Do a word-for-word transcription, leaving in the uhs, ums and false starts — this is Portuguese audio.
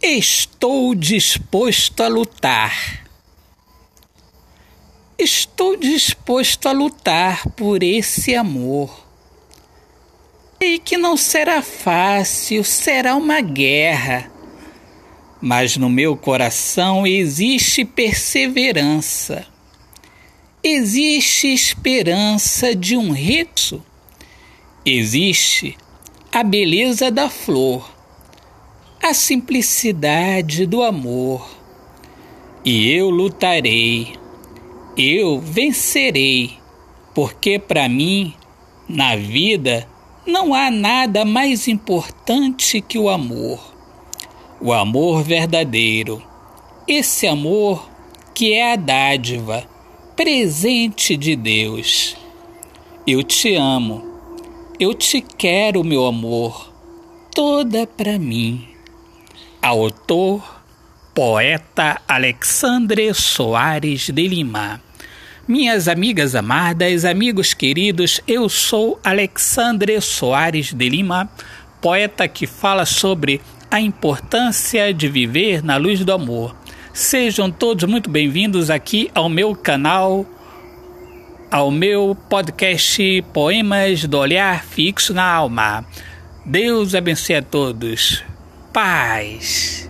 Estou disposto a lutar. Estou disposto a lutar por esse amor. Sei que não será fácil, será uma guerra. Mas no meu coração existe perseverança. Existe esperança de um retorno. Existe a beleza da flor, a simplicidade do amor. E eu lutarei, eu vencerei, porque para mim, na vida, não há nada mais importante que o amor. O amor verdadeiro, esse amor que é a dádiva, presente de Deus. Eu te amo, eu te quero, meu amor, toda para mim. Autor, poeta Alexandre Soares de Lima. Minhas amigas amadas, amigos queridos, eu sou Alexandre Soares de Lima, poeta que fala sobre a importância de viver na luz do amor. Sejam todos muito bem-vindos aqui ao meu canal, ao meu podcast Poemas do Olhar Fixo na Alma. Deus abençoe a todos. Paz.